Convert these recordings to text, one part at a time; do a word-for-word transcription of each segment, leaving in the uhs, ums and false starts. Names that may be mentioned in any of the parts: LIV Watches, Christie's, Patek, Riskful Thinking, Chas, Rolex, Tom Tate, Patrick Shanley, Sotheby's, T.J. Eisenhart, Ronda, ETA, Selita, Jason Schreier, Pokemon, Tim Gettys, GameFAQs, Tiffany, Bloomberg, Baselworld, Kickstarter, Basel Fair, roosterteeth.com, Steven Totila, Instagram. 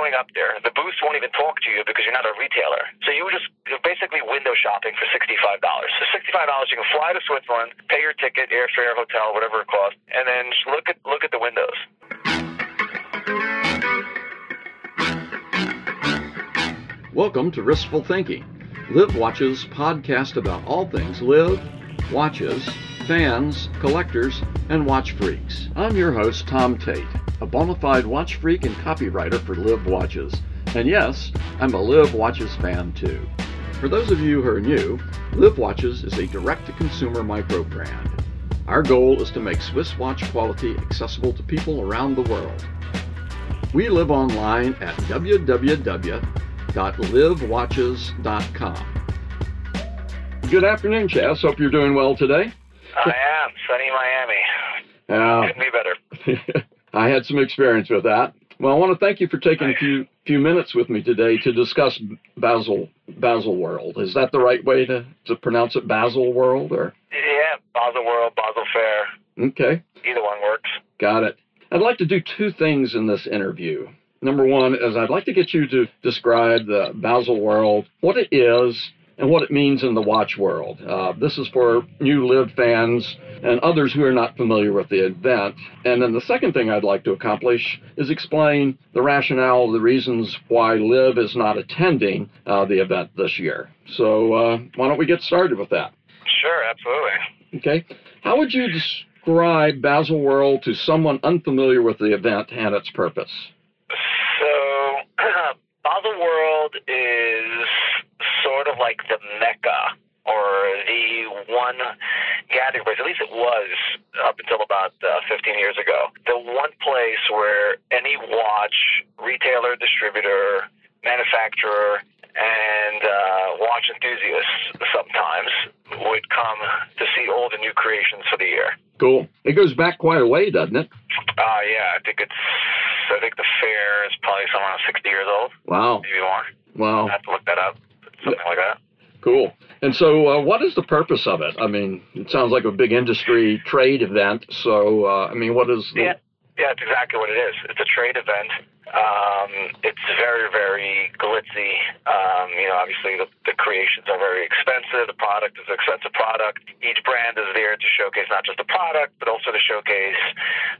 showing up there. The booth won't even talk to you because you're not a retailer. So you just you're basically window shopping for sixty-five dollars. So sixty-five dollars, you can fly to Switzerland, pay your ticket, airfare, hotel, whatever it costs, and then just look at look at the windows. Welcome to Riskful Thinking, Liv Watches podcast about all things Liv, watches, fans, collectors, and watch freaks. I'm your host, Tom Tate, a bona fide watch freak and copywriter for Liv Watches. And yes, I'm a Liv Watches fan too. For those of you who are new, Liv Watches is a direct-to-consumer micro-brand. Our goal is to make Swiss watch quality accessible to people around the world. We live online at w w w dot liv watches dot com. Good afternoon, Chas. Hope you're doing well today. I am. Sunny Miami. Uh, Couldn't be better. I had some experience with that. Well, I want to thank you for taking a few few minutes with me today to discuss Basel Baselworld. Is that the right way to, to pronounce it, Baselworld? Or? Yeah, Baselworld, Basel Fair. Okay. Either one works. Got it. I'd like to do two things in this interview. Number one is I'd like to get you to describe the Baselworld, what it is, and what it means in the watch world. Uh, this is for new Liv fans and others who are not familiar with the event. And then the second thing I'd like to accomplish is explain the rationale, the reasons why Liv is not attending uh, the event this year. So uh, why don't we get started with that? Sure, absolutely. Okay. How would you describe Baselworld to someone unfamiliar with the event and its purpose? So, Baselworld is sort of like the Mecca or the one gathering place, at least it was up until about uh, fifteen years ago, the one place where any watch retailer, distributor, manufacturer, and uh, watch enthusiasts sometimes would come to see all the new creations for the year. Cool. It goes back quite a way, doesn't it? Uh, yeah, I think it's, I think the fair is probably somewhere around sixty years old. Wow. Maybe more. Wow. I have to look that up. Something like that. Cool. And so uh, what is the purpose of it? I mean, it sounds like a big industry trade event. So, uh, I mean, what is the... Yeah, yeah, that's exactly what it is. It's a trade event. Um, it's very, very glitzy. Um, you know, obviously the, the creations are very expensive. The product is an expensive product. Each brand is there to showcase not just the product, but also to showcase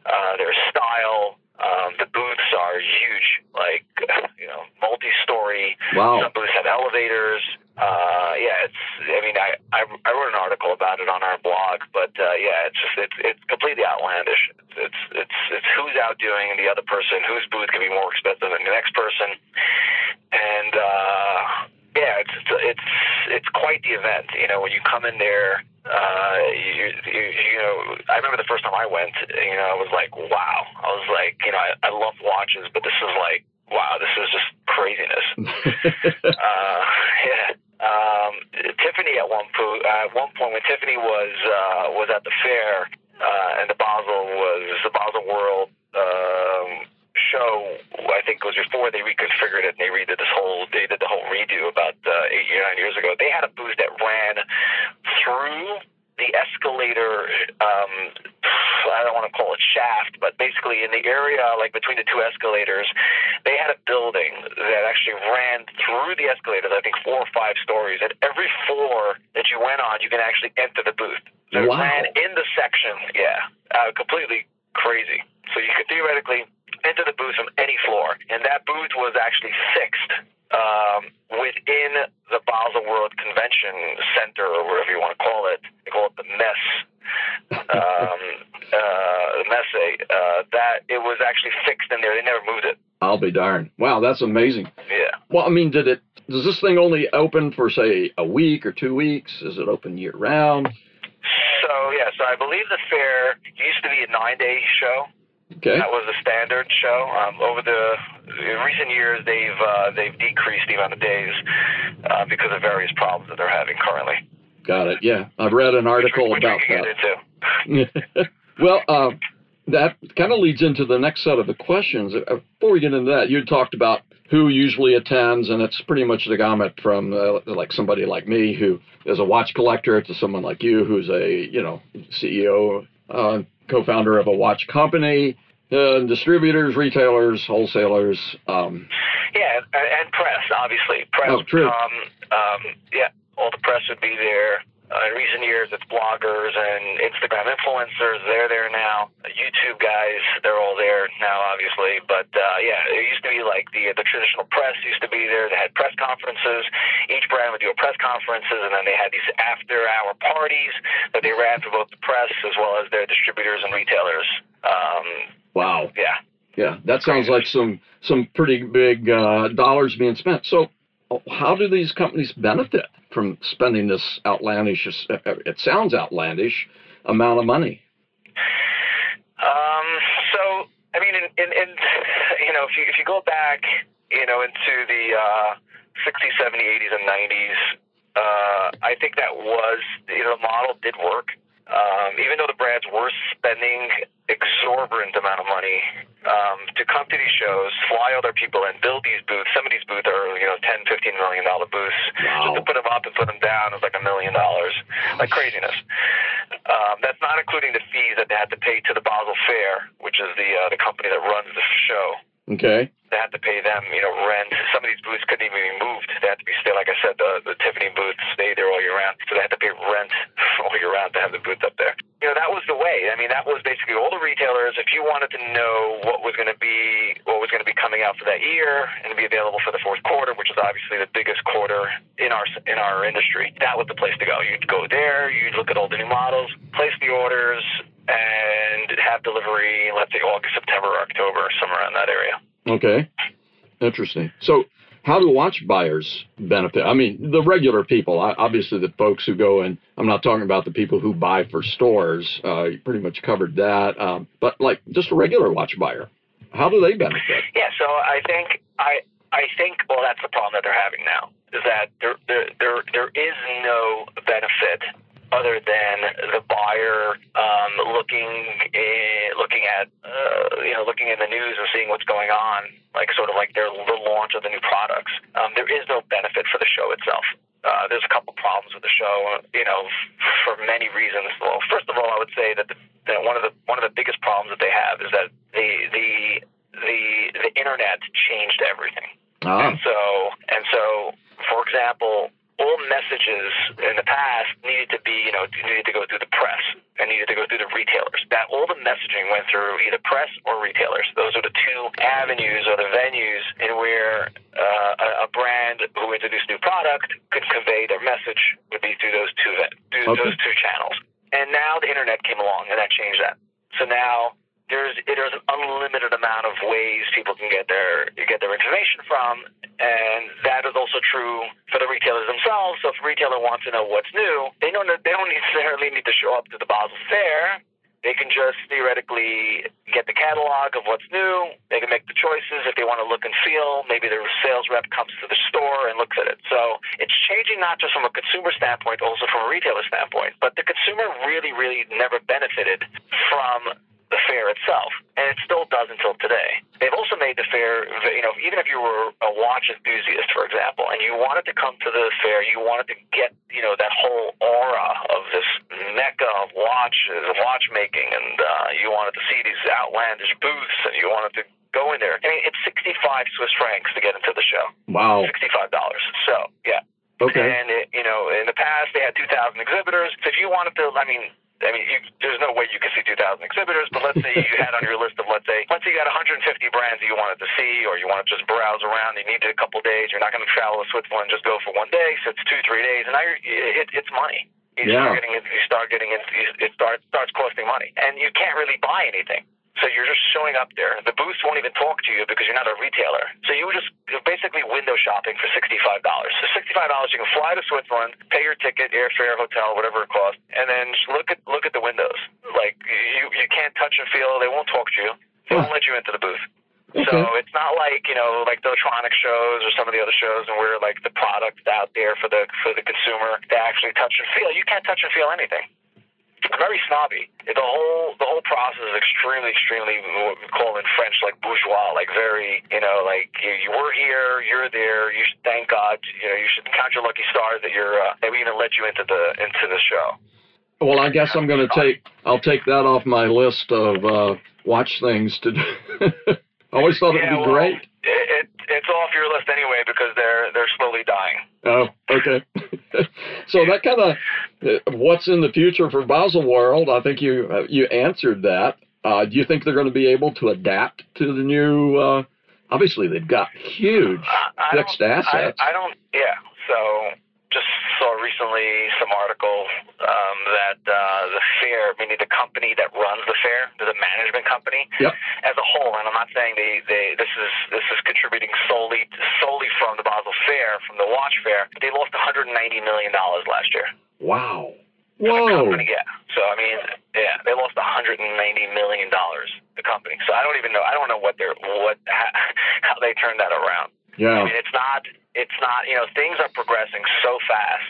uh, their style. Um, the booths are huge, like, you know, multi-story. Wow. Some booths have elevators. Uh, yeah, it's, I mean, I, I, I wrote an article about it on our blog, but, uh, yeah, it's just, it's, it's completely outlandish. It's, it's, it's, it's who's outdoing the other person, whose booth can be more expensive than the next person. And, uh, yeah, it's, it's, it's quite the event. You know, when you come in there, uh, you, you, you know, I remember the first time I went, you know, I was like, wow. I was like, you know, I, I love watches, but this is like, wow, this is just craziness. uh, yeah. Um, Tiffany at one po- at one point when Tiffany was, uh, was at the fair, uh, and the Basel was the Baselworld, um, show, I think it was before they reconfigured it and they redid this whole, they did the whole redo about uh, eight or nine years ago. They had a booth that ran through the escalator, um, I don't want to call it shaft, but basically in the area, like between the two escalators, they had a building that actually ran through the escalators, I think four or five stories, and every floor that you went on, you can actually enter the booth. So wow. It ran in the section, yeah, uh, completely crazy. So you could theoretically into the booth from any floor, and that booth was actually fixed um, within the Baselworld Convention Center, or whatever you want to call it. They call it the mess. Um, uh, the mess. Uh, that it was actually fixed in there. They never moved it. I'll be darned! Wow, that's amazing. Yeah. Well, I mean, did it? Does this thing only open for say a week or two weeks? Is it open year round? So yeah. So I believe the fair used to be a nine-day show. Okay. That was the standard show. Um, over the in recent years, they've uh, they've decreased the amount of days uh, because of various problems that they're having currently. Got it. Yeah, I've read an article which, which about we that. Too. Well, uh, that kind of leads into the next set of the questions. Before we get into that, you talked about who usually attends, and it's pretty much the gamut from uh, like somebody like me who is a watch collector to someone like you who's a you know C E O. Uh, co-founder of a watch company Uh, distributors, retailers, wholesalers. Um, yeah, and, and press, obviously. Press. Oh, true. Um, um, yeah, all the press would be there. Uh, in recent years, it's bloggers and Instagram influencers. They're there now. YouTube guys, they're all there now, obviously. But, uh, yeah, it used to be like the the traditional press used to be there. They had press conferences. Each brand would do a press conferences, and then they had these after-hour parties that they ran for both the press as well as their distributors and retailers. Um, wow. Yeah. Yeah, that sounds like some, some pretty big uh, dollars being spent. So how do these companies benefit from spending this outlandish, it sounds outlandish, amount of money? Um, so, I mean, in, in, in, you know, if you, if you go back, you know, into the uh, sixties, seventies, eighties, and nineties, uh, I think that was, you know, the model did work. Um, even though the brands were spending exorbitant amount of money um, to come to these shows, fly other people and build these booths. Some of these booths are, you know, ten, fifteen million dollar booths. Wow. Just to put them up and put them down is like a million dollars, like craziness. Um, that's not including the fees that they had to pay to the Basel Fair, which is the uh, the company that runs the show. Okay. They had to pay them, you know, rent. Some of these booths couldn't even be moved. They had to be stay, like I said, the, the Tiffany booths stayed there all year round. So they had to pay rent all year round to have the booth up there. You know, that was the way. I mean, that was basically all the retailers. If you wanted to know what was going to be, what was going to be coming out for that year and be available for the fourth quarter, which is obviously the biggest quarter in our in our industry, that was the place to go. You'd go there, you'd look at all the new models, place the orders, and have delivery, let's say, August, September, or October, somewhere around that area. Okay. Interesting. So how do watch buyers benefit? I mean, the regular people, obviously the folks who go in. I'm not talking about the people who buy for stores. Uh, you pretty much covered that. Um, but, like, just a regular watch buyer, how do they benefit? Yeah, so I think, I, I think well, that's the problem that they're having now, is that there, there, there, there is no benefit other than the buyer um, looking in, looking at uh, you know looking in the news and seeing what's going on, like sort of like their the launch of the new products. Um, there is no benefit for the show itself. Uh, there's a couple problems with the show, you know, for many reasons. Well, first of all, I would say that, the, that one of the one of the biggest problems that they have is that the the the the internet changed everything. Oh. And so and so, for example, all messages in the past needed to be, you know, needed to go through the press and needed to go through the retailers. That all the messaging went through either press or retailers. Those are the two avenues or the venues in where uh, a, a brand who introduced new product could convey their message would be through those two through okay. those two channels. And now the internet came along and that changed that. So now there's there's an unlimited amount of ways people can get their get their information from. And that is also true for the retailers themselves. So if a retailer wants to know what's new, they don't, they don't necessarily need to show up to the Basel Fair. They can just theoretically get the catalog of what's new. They can make the choices if they want to look and feel. Maybe their sales rep comes to the store and looks at it. So it's changing not just from a consumer standpoint, also from a retailer standpoint. But the consumer really, really never benefited from the fair itself, and it still does until today. They've also made the fair, you know, even if you were a watch enthusiast, for example, and you wanted to come to the fair, you wanted to get, you know, that whole aura of this mecca of watches, watchmaking, and uh, you wanted to see these outlandish booths, and you wanted to go in there. I mean, it's sixty-five Swiss francs to get into the show. Wow. sixty-five dollars. So, yeah. Okay. And, it, you know, in the past, they had two thousand exhibitors. So if you wanted to, I mean, I mean, you, there's no way you could see two thousand exhibitors, but let's say you had on your list of, let's say, let's say you had one hundred fifty brands that you wanted to see, or you want to just browse around. You needed a couple days. You're not going to travel to Switzerland, just go for one day. So it's two, three days, and now you're, it, it's money. You yeah. start getting, you start getting, it starts starts costing money, and you can't really buy anything. So you're just showing up there. The booths won't even talk to you because you're not a retailer. So you were just basically window shopping for sixty-five dollars. So sixty-five dollars, you can fly to Switzerland, pay your ticket, airfare, hotel, whatever it costs, and then just look at look at the windows. Like you, you can't touch and feel. They won't talk to you. They won't let you into the booth. Okay. So it's not like, you know, like the electronic shows or some of the other shows, and where like the product's out there for the for the consumer to actually touch and feel. You can't touch and feel anything. Very snobby. The whole the whole process is extremely, extremely what we call in French like bourgeois, like very, you know, like you, you were here, you're there. You should thank God. You know, you should count your lucky stars that you're uh, that we even let you into the into the show. Well, I guess I'm going to take, I'll take that off my list of uh, watch things to do. I always thought yeah, it would be well, great. It, it, it's off your list anyway because they're, they're slowly dying. Oh, okay. So that kind of, what's in the future for Baselworld, I think you, you answered that. Uh, do you think they're going to be able to adapt to the new, uh, obviously they've got huge I, I fixed assets. I, I don't, yeah, so... Just saw recently some article um, that uh, the fair, meaning the company that runs the fair, the management company, yep. as a whole. And I'm not saying they, they this is this is contributing solely solely from the Basel Fair, from the watch fair. They lost one hundred ninety million dollars last year. Wow. Whoa. The company, yeah. So I mean, yeah, they lost one hundred ninety million dollars. The company. So I don't even know. I don't know what they're what how they turned that around. Yeah. I mean, it's not. It's not, you know, things are progressing so fast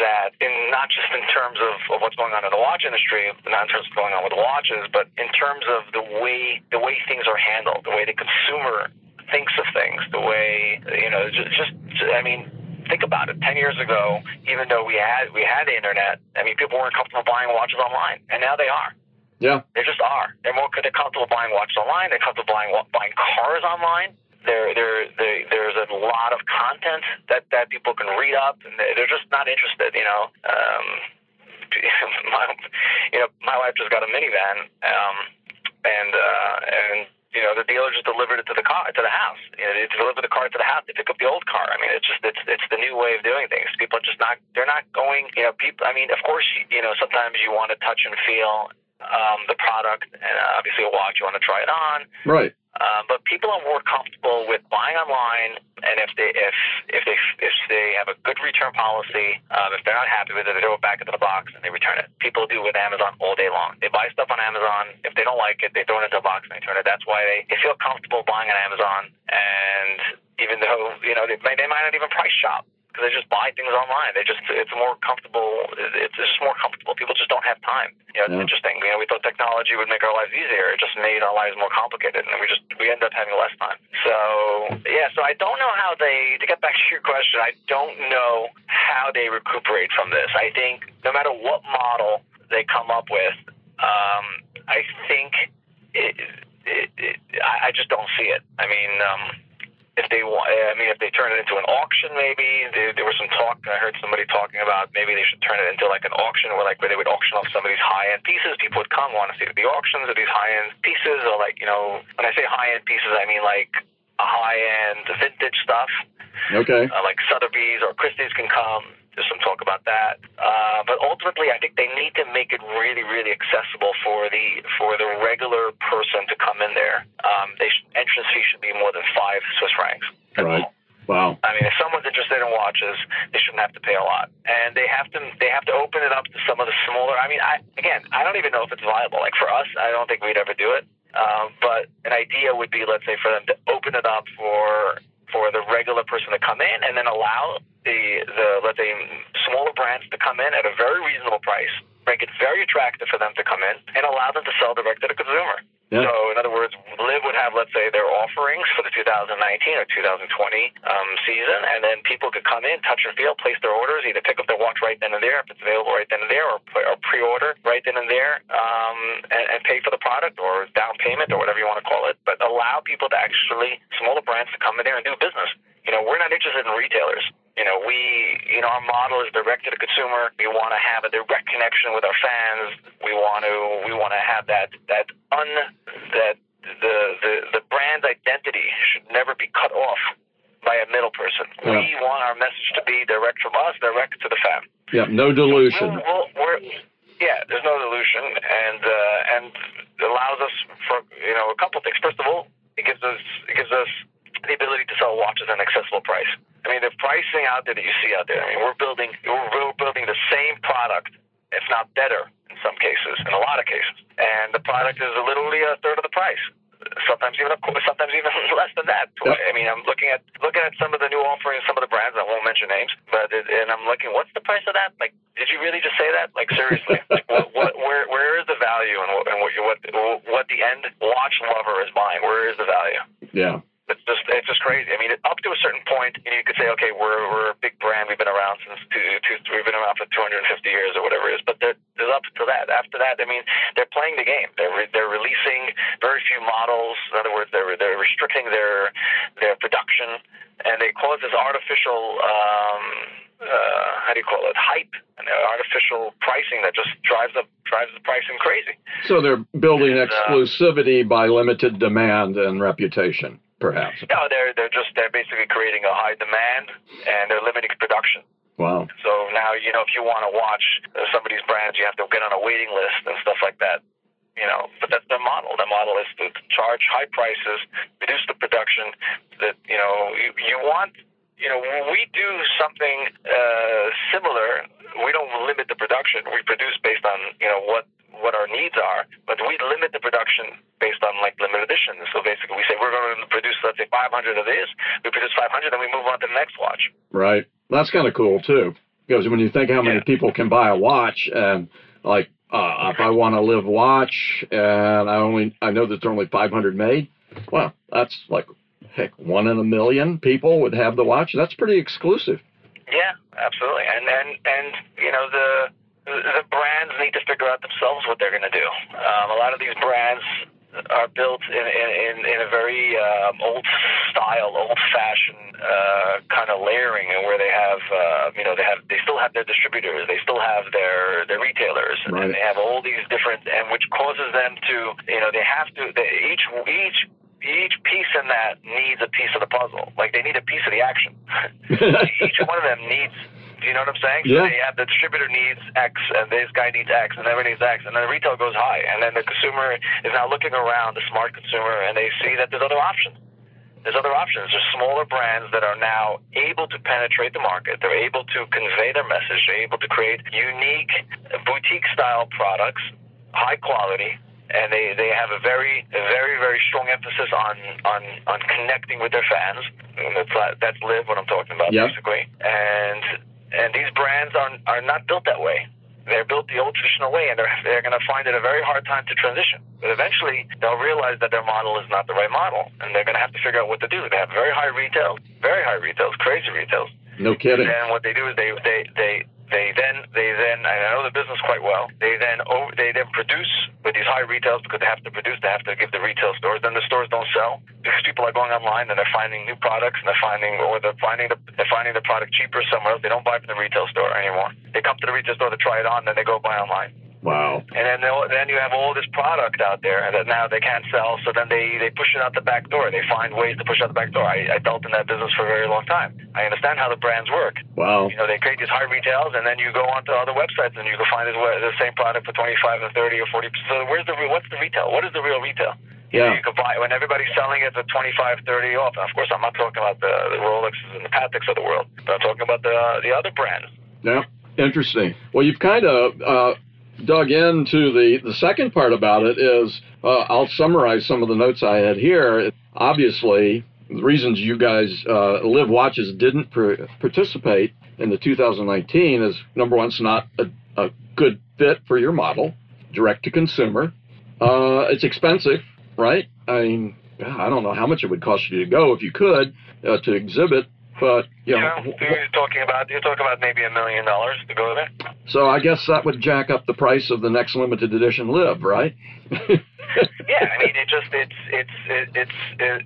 that in not just in terms of, of what's going on in the watch industry, not in terms of going on with the watches, but in terms of the way the way things are handled, the way the consumer thinks of things, the way, you know, just, just I mean, think about it. Ten years ago, even though we had we had the internet, I mean, people weren't comfortable buying watches online, and now they are. Yeah, they just are. They're more they're comfortable buying watches online. They're comfortable buying buying cars online. There, there, there, there's a lot of content that, that people can read up, and they're just not interested, you know. Um, my, you know, my wife just got a minivan, um, and uh, and you know, the dealer just delivered it to the car to the house. You know, they deliver the car to the house. They pick up the old car. I mean, it's just it's it's the new way of doing things. People are just not they're not going. You know, people. I mean, of course, you know, sometimes you want to touch and feel um, the product, and obviously a watch, you want to try it on, right? Uh, but people are more comfortable with buying online, and if they if if they if they have a good return policy, um, if they're not happy with it, they throw it back into the box and they return it. People do with Amazon all day long. They buy stuff on Amazon. If they don't like it, they throw it into a box and they return it. That's why they, they feel comfortable buying on Amazon, and even though you know they they might not even price shop because they just buy things online. They just it's more comfortable. It's just more comfortable. People just don't have time. You know, it's yeah. interesting. You know, we thought technology would make our lives easier. It just made our lives more complicated, and we just we end up having less time. So yeah, so I don't know how they to get back to your question. I don't know how they recuperate from this. I think no matter what model they come up with, um, I think it, it, it, I, I just don't see it. I mean. Um, If they want, I mean, if they turn it into an auction, maybe there, there was some talk. I heard somebody talking about maybe they should turn it into like an auction, where like where they would auction off some of these high-end pieces. People would come, want to see the auctions of these high-end pieces, or like you know, when I say high-end pieces, I mean like high-end vintage stuff. Okay. Uh, like Sotheby's or Christie's can come. There's some talk about that. Uh, but ultimately, I think they need to make it really, really accessible for the for the regular person to come in there. Um, they should, entrance fee should be more than five Swiss francs. Right. Wow. I mean, if someone's interested in watches, they shouldn't have to pay a lot, and they have to they have to open it up to some of the smaller. I mean, I again, I don't even know if it's viable. Like for us, I don't think we'd ever do it. Uh, but an idea would be, let's say, for them to open it up for. for the regular person to come in, and then allow the, the let's say, smaller brands to come in at a very reasonable price, make it very attractive for them to come in, and allow them to sell direct to the consumer. Yeah. So, in other words, L I V would have, let's say, their offerings for the two thousand nineteen or two thousand twenty um, season, and then people could come in, touch and feel, place their orders, either pick up their watch right then and there, if it's available right then and there, or, or pre-order right then and there, um, and, and pay for the product or down payment or whatever you want to call it, but allow people to actually, smaller brands to come in there and do business. You know, we're not interested in retailers. You know, we, you know, our model is direct to the consumer. We want to have a direct connection with our fans. We want to, we want to have that, that un, that the, the, the brand's identity should never be cut off by a middle person. Yeah. We want our message to be direct from us, direct to the fan. Yeah, no delusion. So we'll, we'll, we're, yeah, there's no delusion, and uh, and it allows us for, you know, a couple of things. First of all, it gives us, it gives us the ability to sell watches at an accessible price. I mean, the pricing out there that you see out there, I mean, we're building we're building the same product, if not better, in some cases, in a lot of cases. And the product is literally a third of the price, sometimes even a, sometimes even less than that. Yep. I mean, I'm looking at looking at some of the new offerings, some of the brands. I won't mention names, but it, and I'm looking, what's the price of that? Like, did you really just say that? Like, seriously? Like, what, what, where where is the value, and what and what what what the end watch lover is buying? Where is the value? Yeah. It's just it's just crazy. I mean, up to a certain point, you know, you could say, okay, we're we're a big brand. We've been around since two, two, we've been around for two hundred fifty years or whatever it is. But there's up to that. After that, I mean, they're playing the game. They're re they're releasing very few models. In other words, they're they're restricting their their production, and they cause this artificial. Um, Uh, how do you call it? Hype and artificial pricing that just drives up drives the pricing crazy. So they're building and, exclusivity uh, by limited demand and reputation, perhaps. No, they're they're just they're basically creating a high demand and they're limiting production. Wow. So now you know if you want to watch somebody's brand, you have to get on a waiting list and stuff like that. You know, but that's their model. Their model is to charge high prices, reduce the production. That you know you, you want. You know, when we do something uh, similar, we don't limit the production. We produce based on, you know, what, what our needs are, but we limit the production based on, like, limited editions. So basically we say we're going to produce, let's say, five hundred of this. We produce five hundred, and we move on to the next watch. Right. That's kind of cool, too, because when you think how many yeah. people can buy a watch, and, like, uh, if I want a Liv watch, and I only I know that there are only five hundred made, well, that's, like... Heck, one in a million people would have the watch. That's pretty exclusive. Yeah, absolutely. And and and you know the the brands need to figure out themselves what they're going to do. Um, a lot of these brands are built in in, in a very um, old style, old fashioned uh, kind of layering, and where they have uh, you know they have they still have their distributors, they still have their their retailers, right. And they have all these different, and which causes them to you know they have to they, each each. Each piece in that needs a piece of the puzzle. Like, they need a piece of the action. Each one of them needs, you know what I'm saying? Yeah. So they have the distributor needs X, and this guy needs X, and everyone needs X, and then the retail goes high. And then the consumer is now looking around, the smart consumer, and they see that there's other options. There's other options. There's smaller brands that are now able to penetrate the market. They're able to convey their message. They're able to create unique boutique-style products, high quality, and they, they have a very, very, very strong emphasis on, on, on connecting with their fans. And that's, that's Liv, what I'm talking about, yep. basically. And and these brands are, are not built that way. They're built the old traditional way, and they're, they're going to find it a very hard time to transition. But eventually, they'll realize that their model is not the right model, and they're going to have to figure out what to do. They have very high retails, very high retails, crazy retails. No kidding. And what they do is they... they, they They then, they then, and I know the business quite well. They then, over, they then produce with these high retails because they have to produce. They have to give the retail stores. Then the stores don't sell because people are going online and they're finding new products and they're finding, or they're finding the, they're finding the product cheaper somewhere else. They don't buy from the retail store anymore. They come to the retail store to try it on, then they go buy online. Wow. And then then you have all this product out there that now they can't sell, so then they, they push it out the back door. They find ways to push out the back door. I, I dealt in that business for a very long time. I understand how the brands work. Wow. You know, they create these high retails, and then you go onto other websites, and you can find this, the same product for twenty-five or thirty or forty. So where's the, what's the retail? What is the real retail? Yeah. You could buy it when everybody's selling it at twenty-five, thirty off. And of course, I'm not talking about the, the Rolexes and the Pateks of the world, but I'm talking about the, uh, the other brands. Yeah, interesting. Well, you've kind of... Uh dug into the the second part about it is uh, I'll summarize some of the notes I had here. Obviously, the reasons you guys uh, Liv Watches didn't participate in the two thousand nineteen is number one, it's not a, a good fit for your model, direct to consumer. Uh, it's expensive, right? I mean, I don't know how much it would cost you to go if you could uh, to exhibit. But you know, yeah, you're talking about you're talking about maybe a million dollars to go there. So I guess that would jack up the price of the next limited edition Liv, right? Yeah, I mean, it just it's it's it, it's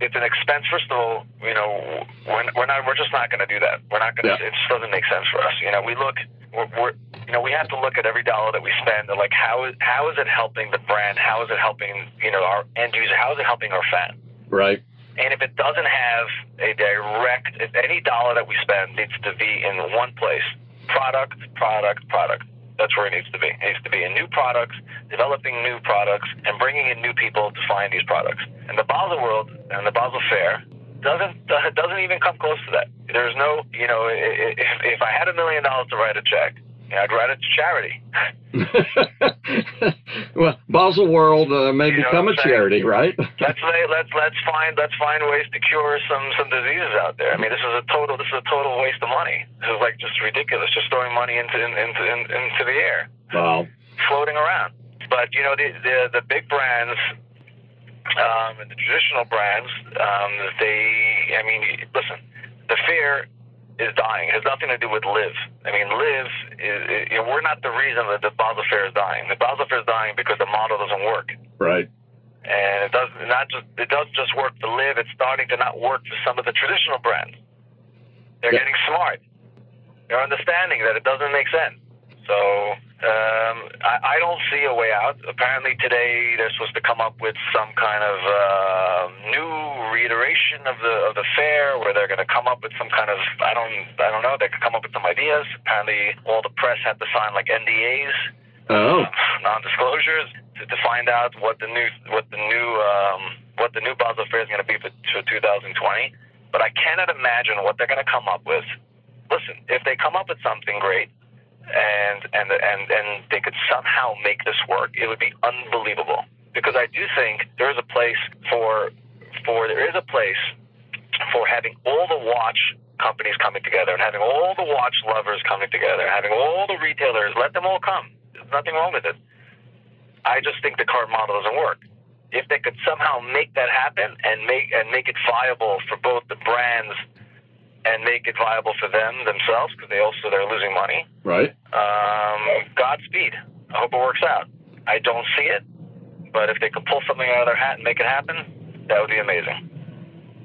it's an expense. First of all, you know, we're we're not we're just not going to do that. We're not going to. Yeah. It just doesn't make sense for us. You know, we look we're, we're you know we have to look at every dollar that we spend. And like how is how is it helping the brand? How is it helping you know our end user? How is it helping our fan? Right. And if it doesn't have a direct, if any dollar that we spend needs to be in one place, product, product, product. That's where it needs to be. It needs to be in new products, developing new products, and bringing in new people to find these products. And the Baselworld and the Basel Fair doesn't doesn't even come close to that. There's no, you know, if, if I had a million dollars to write a check, I'd write it to charity. Well, Baselworld uh, may you know become a charity, right? let's let's let's find let's find ways to cure some some diseases out there. I mean, this is a total this is a total waste of money. This is like just ridiculous, just throwing money into into into the air, wow, floating around. But you know, the the, the big brands um, and the traditional brands, um, they, I mean, listen, the fair is dying. It has nothing to do with L I V. I mean, L I V, is, is, you know, we're not the reason that the Basel Fair is dying. The Basel Fair is dying because the model doesn't work. Right. And it does not just, it does just work for L I V. It's starting to not work for some of the traditional brands. They're yeah. getting smart. They're understanding that it doesn't make sense. So um, I, I don't see a way out. Apparently today they're supposed to come up with some kind of uh, new reiteration of the of the fair, where they're going to come up with some kind of I don't I don't know. They could come up with some ideas. Apparently all the press had to sign like N D As, oh. uh, non-disclosures, to, to find out what the new what the new um, what the new Basel Fair is going to be for, for two thousand twenty. But I cannot imagine what they're going to come up with. Listen, if they come up with something great, and and and and they could somehow make this work, it would be unbelievable. Because I do think there is a place for for there is a place for having all the watch companies coming together, and having all the watch lovers coming together, having all the retailers. Let them all come. There's nothing wrong with it. I just think the current model doesn't work. If they could somehow make that happen and make and make it viable for both the brands, and make it viable for them themselves, because they also they're losing money. Right. Um, Godspeed. I hope it works out. I don't see it, but if they could pull something out of their hat and make it happen, that would be amazing.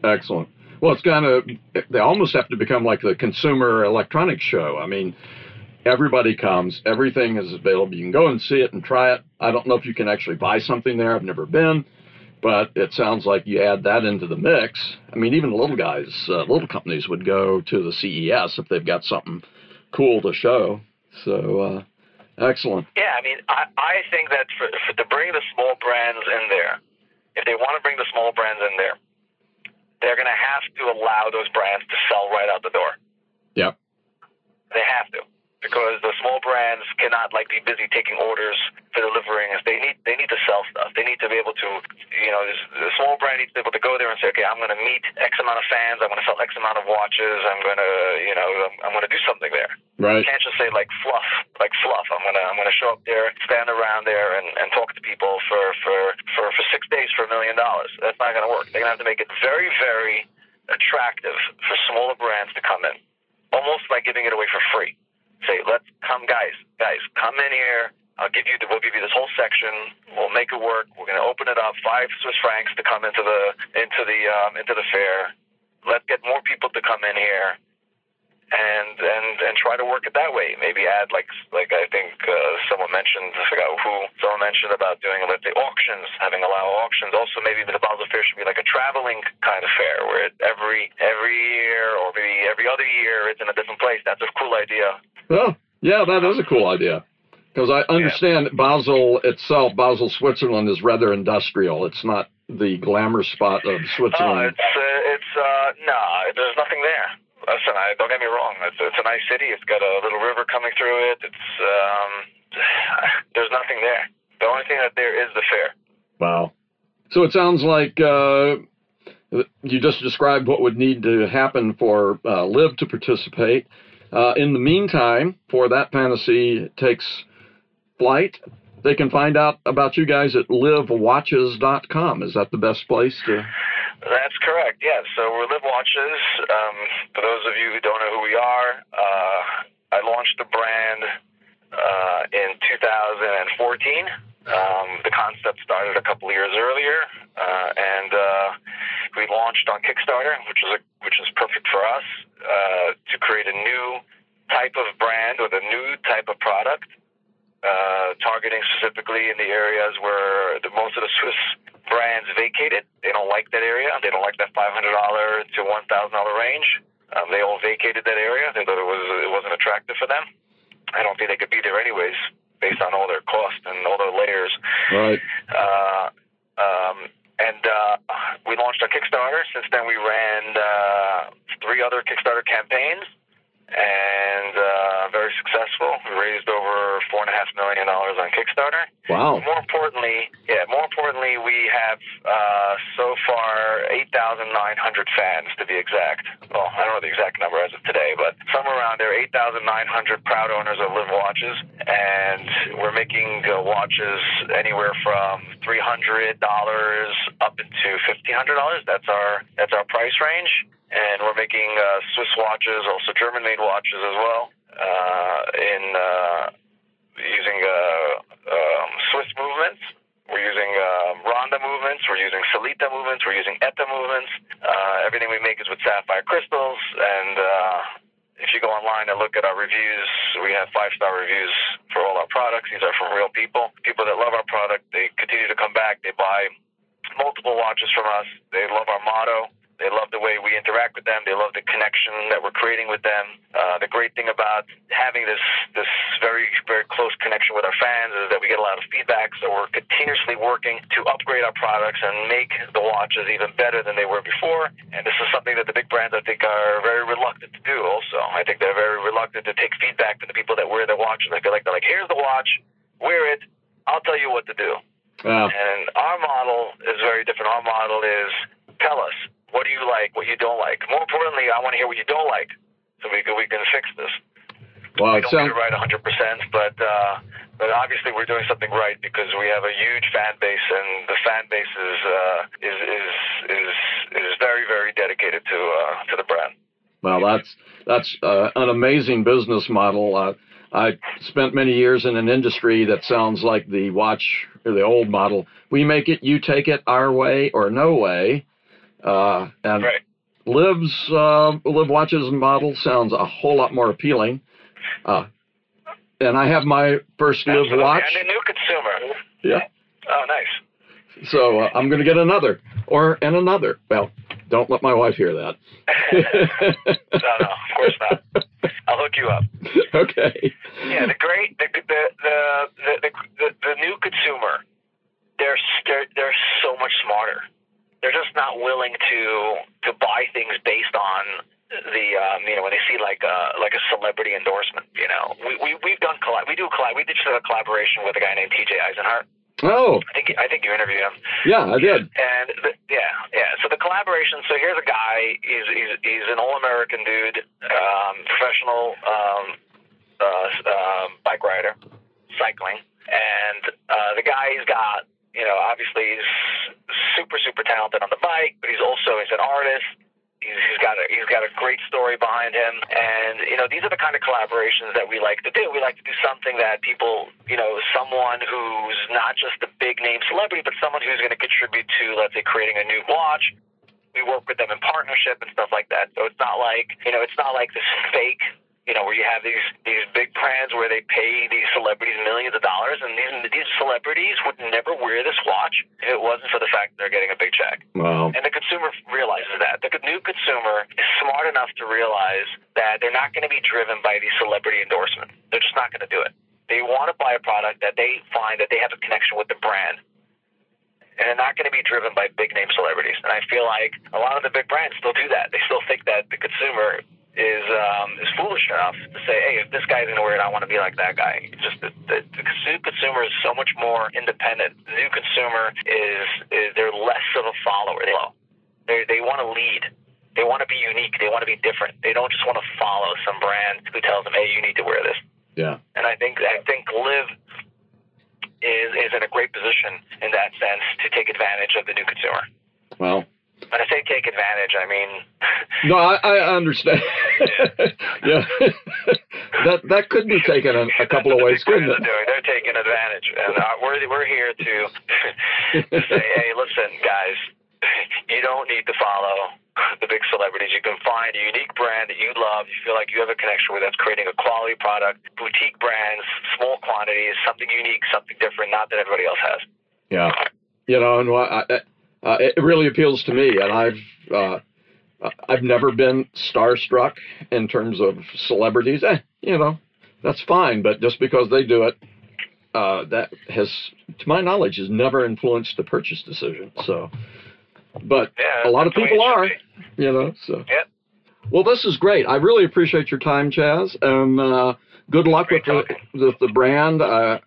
Excellent. Well, it's kind of they almost have to become like the Consumer Electronics Show. I mean, everybody comes. Everything is available. You can go and see it and try it. I don't know if you can actually buy something there. I've never been. But it sounds like you add that into the mix. I mean, even little guys, uh, little companies would go to the C E S if they've got something cool to show. So, uh, excellent. Yeah, I mean, I, I think that for, for, to bring the small brands in there, if they want to bring the small brands in there, they're going to have to allow those brands to sell right out the door. Yep. They have to. Because the small brands cannot like be busy taking orders for deliveries. They need they need to sell stuff. They need to be able to, you know, this, the small brand needs to be able to go there and say, okay, I'm going to meet X amount of fans. I'm going to sell X amount of watches. I'm going to, you know, I'm, I'm going to do something there. Right. You can't just say like fluff, like fluff. I'm gonna I'm gonna show up there, stand around there, and, and talk to people for for, for for six days for a million dollars. That's not going to work. They're going to have to make it very very attractive for smaller brands to come in, almost like giving it away for free. Say, let's come, guys, guys, come in here. I'll give you, the, we'll give you this whole section. We'll make it work. We're going to open it up. Five Swiss francs to come into the into the um, into the fair. Let's get more people to come in here, and and and try to work it that way. Maybe add like like I think uh, someone mentioned, I forgot who, someone mentioned about doing let's say auctions, having allow auctions. Also, maybe the Basel Fair should be like a traveling kind of fair where every every year or maybe every other year it's in a different place. That's a cool idea. Oh, yeah, that is a cool idea, because I understand yeah. Basel itself, Basel, Switzerland, is rather industrial. It's not the glamour spot of Switzerland. Oh, it's, uh, it's uh, no, there's nothing there. Listen, I, don't get me wrong. It's, it's a nice city. It's got a little river coming through it. It's um, there's nothing there. The only thing that there is the fair. Wow. So it sounds like uh, you just described what would need to happen for uh, L I V to participate. Uh, in the meantime, for that fantasy takes flight, they can find out about you guys at liv watches dot com. Is that the best place to? That's correct, yes. Yeah. So we're L I V Watches. Um, for those of you who don't know who we are, uh, I launched the brand uh, in two thousand fourteen. Um, the concept started a couple of years earlier, uh, and uh, we launched on Kickstarter, which is a, which is perfect for us uh, to create a new type of brand with a new type of product, uh, targeting specifically in the areas where the, most of the Swiss brands vacated. They don't like that area. They don't like that five hundred to one thousand dollar range. Um, they all vacated that area. They thought it was it wasn't attractive for them. I don't think they could be there anyways, based on all their cost and all their layers. Right. Uh, um, and uh, we launched our Kickstarter. Since then, we ran uh, three other Kickstarter campaigns, and uh, very successful. We raised over four and a half million dollars on Kickstarter. Wow. More importantly, yeah. More importantly, we have uh, so far eight thousand nine hundred fans, to be exact. Well, I don't know the exact number as of today, but somewhere around there, eight thousand nine hundred proud owners of L I V Watches, and we're making uh, watches anywhere from three hundred dollars up up to fifteen hundred dollars. That's our that's our price range, and we're making uh, Swiss watches, also German-made watches as well, uh, in uh, using uh, um, Swiss movements. We're using uh, Ronda movements. We're using Selita movements. We're using E T A movements. Uh, everything we make is with sapphire crystals, and uh, if you go online and look at our reviews, we have five-star reviews for all our products. These are from real people. People that love our product, they continue to come back. They buy multiple watches from us. They love our motto. They love the way we interact with them. They love the connection that we're creating with them. Uh, the great thing about having this this very, very close connection with our fans is that we get a lot of feedback, so we're continuously working to upgrade our products and make the watches even better than they were before. And this is something that the big brands, I think, are very reluctant to do also. I think they're very reluctant to take feedback from the people that wear their watches. I feel like they're like, here's the watch, wear it, I'll tell you what to do. Wow. And our model is very different. Our model is, tell us, what do you like, what you don't like? More importantly, I want to hear what you don't like so we can, we can fix this. Wow, we don't sounds... get it right one hundred percent, but, uh, but obviously we're doing something right because we have a huge fan base, and the fan base is, uh, is, is, is, is very, very dedicated to, uh, to the brand. Well, that's, that's uh, an amazing business model. Uh, I spent many years in an industry that sounds like the watch or the old model. We make it, you take it, our way or no way. Uh, and right. Liv's uh, Liv Watches model sounds a whole lot more appealing. Uh, and I have my first Absolutely. Liv watch. And a new consumer. Yeah. Oh, nice. So uh, I'm going to get another, or and another. Well, don't let my wife hear that. No, no, of course not. I'll hook you up. Okay. Yeah, the great, the the the the, the, the new consumer, they're, they're they're so much smarter. They're just not willing to to buy things based on the um, you know, when they see like a like a celebrity endorsement. You know, we we we've done collab we do collab we did a collaboration with a guy named T J. Eisenhart. Oh, I think I think you interviewed him. Yeah, I did. And the, yeah, yeah. So the collaboration. So here's a guy. He's he's, he's an all-American dude, um, professional um, uh, uh, bike rider, cycling, and uh, the guy's got. You know, obviously he's super, super talented on the bike, but he's also he's an artist. He's, he's got a he's got a great story behind him, and you know, these are the kind of collaborations that we like to do. We like to do something that people, you know, someone who's not just a big name celebrity, but someone who's going to contribute to, let's say, creating a new watch. We work with them in partnership and stuff like that. So it's not like you know, it's not like this fake. You know, where you have these, these big brands where they pay these celebrities millions of dollars, and these these celebrities would never wear this watch if it wasn't for the fact that they're getting a big check. Wow. And the consumer realizes that. The new consumer is smart enough to realize that they're not going to be driven by these celebrity endorsements. They're just not going to do it. They want to buy a product that they find that they have a connection with the brand. And they're not going to be driven by big-name celebrities. And I feel like a lot of the big brands still do that. They still think that the consumer... is um, is foolish enough to say, hey, if this guy's going to wear it, I want to be like that guy. It's just the, the, the consumer is so much more independent. The new consumer is, is they're less of a follower. They, they, they want to lead. They want to be unique. They want to be different. They don't just want to follow some brand who tells them, hey, you need to wear this. Yeah. And I think I think Liv is is in a great position in that sense to take advantage of the new consumer. Well. When I say take advantage, I mean... No, I, I understand. Yeah, that that could be taken a, a couple of ways, couldn't it? Doing. They're taking advantage, and uh, we're we're here to, to say, hey, listen, guys, you don't need to follow the big celebrities. You can find a unique brand that you love, you feel like you have a connection with, that's creating a quality product, boutique brands, small quantities, something unique, something different, not that everybody else has. Yeah, you know, and what... I, I, Uh, it really appeals to me, and I've uh, I've never been starstruck in terms of celebrities. Eh, you know, that's fine, but just because they do it, uh, that has, to my knowledge, has never influenced the purchase decision. So, but yeah, a lot of people are, you know. So, yep. Well, this is great. I really appreciate your time, Chas, and uh, good luck with the, with the brand. Uh,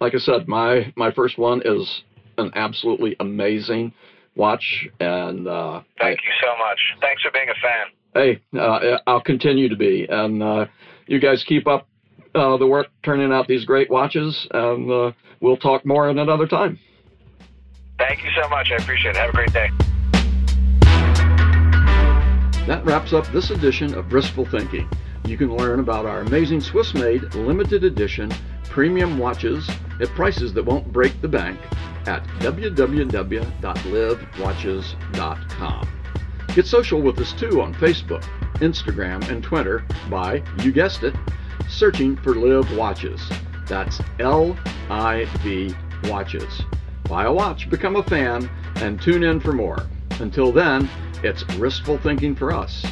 like I said, my my first one is. An absolutely amazing watch, and uh, thank I, you so much. Thanks for being a fan. Hey, uh, I'll continue to be, and uh, you guys keep up uh, the work turning out these great watches, and uh, we'll talk more at another time. Thank you so much. I appreciate it. Have a great day. That wraps up this edition of Riskful Thinking. You can learn about our amazing Swiss-made limited edition premium watches at prices that won't break the bank at w w w dot liv watches dot com. Get social with us too on Facebook, Instagram, and Twitter by, you guessed it, searching for Liv Watches. That's L I V Watches. Buy a watch, become a fan, and tune in for more. Until then, it's Riskful Thinking for us.